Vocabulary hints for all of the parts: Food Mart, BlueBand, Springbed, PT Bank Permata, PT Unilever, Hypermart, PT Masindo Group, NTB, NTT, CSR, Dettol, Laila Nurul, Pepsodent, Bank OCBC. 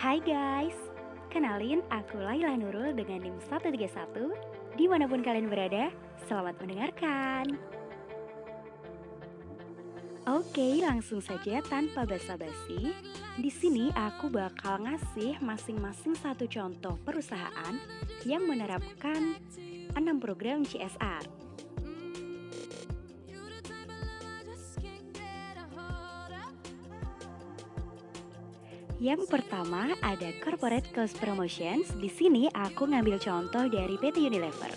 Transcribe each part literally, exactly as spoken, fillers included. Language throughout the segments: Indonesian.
Hai guys, kenalin aku Laila Nurul dengan NIM satu tiga satu. Dimanapun kalian berada, selamat mendengarkan. Oke, langsung saja tanpa basa-basi. Di sini aku bakal ngasih masing-masing satu contoh perusahaan yang menerapkan enam program C S R. Yang pertama ada Corporate Cost Promotions. Di sini aku ngambil contoh dari P T Unilever.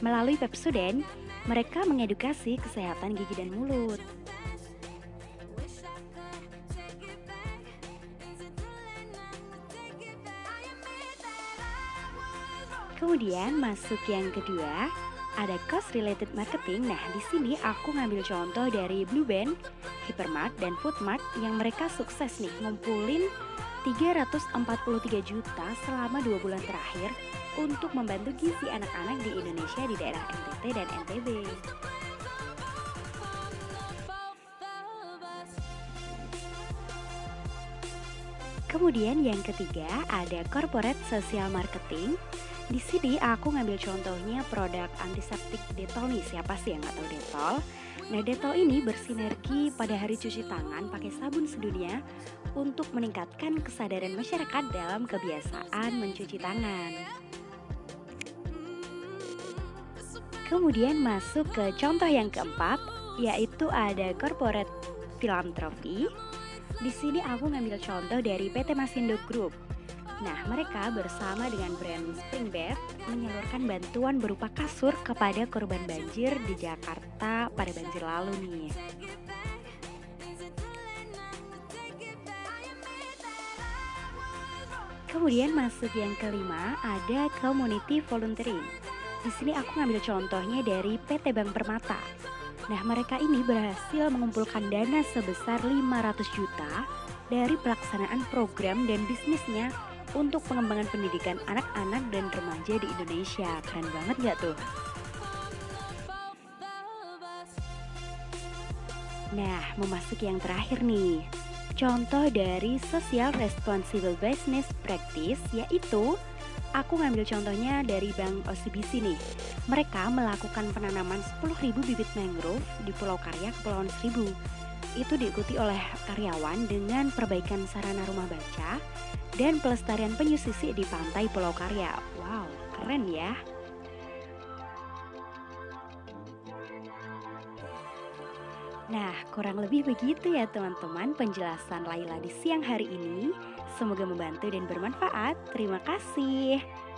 Melalui Pepsodent, mereka mengedukasi kesehatan gigi dan mulut. Kemudian masuk yang kedua, ada Cost Related Marketing. Nah, di sini aku ngambil contoh dari BlueBand, Hypermart, dan Food Mart yang mereka sukses nih ngumpulin tiga ratus empat puluh tiga juta selama dua bulan terakhir untuk membantu gizi anak-anak di Indonesia di daerah N T T dan N T B. Kemudian yang ketiga ada Corporate Social Marketing. Di sini aku ngambil contohnya produk antiseptik Dettol nih. Siapa sih yang nggak tahu Dettol? Nah, Dettol ini bersinergi pada hari cuci tangan pakai sabun sedunia untuk meningkatkan kesadaran masyarakat dalam kebiasaan mencuci tangan. Kemudian masuk ke contoh yang keempat, yaitu ada Corporate Philanthropy. Di sini aku ngambil contoh dari P T Masindo Group. Nah, mereka bersama dengan brand Springbed menyalurkan bantuan berupa kasur kepada korban banjir di Jakarta pada banjir lalu nih. Kemudian masuk yang kelima, ada Community Volunteering. Di sini aku ngambil contohnya dari P T Bank Permata. Nah, mereka ini berhasil mengumpulkan dana sebesar lima ratus juta dari pelaksanaan program dan bisnisnya untuk pengembangan pendidikan anak-anak dan remaja di Indonesia. Keren banget gak tuh? Nah, memasuki yang terakhir nih, contoh dari Social Responsible Business Practice, yaitu aku ngambil contohnya dari Bank O C B C nih. Mereka melakukan penanaman sepuluh ribu bibit mangrove di Pulau Karya, Kepulauan Seribu. Itu diikuti oleh karyawan dengan perbaikan sarana rumah baca dan pelestarian penyu sisik di pantai Pulau Karya. Wow, keren ya. Nah, kurang lebih begitu ya teman-teman penjelasan Laila di siang hari ini. Semoga membantu dan bermanfaat. Terima kasih.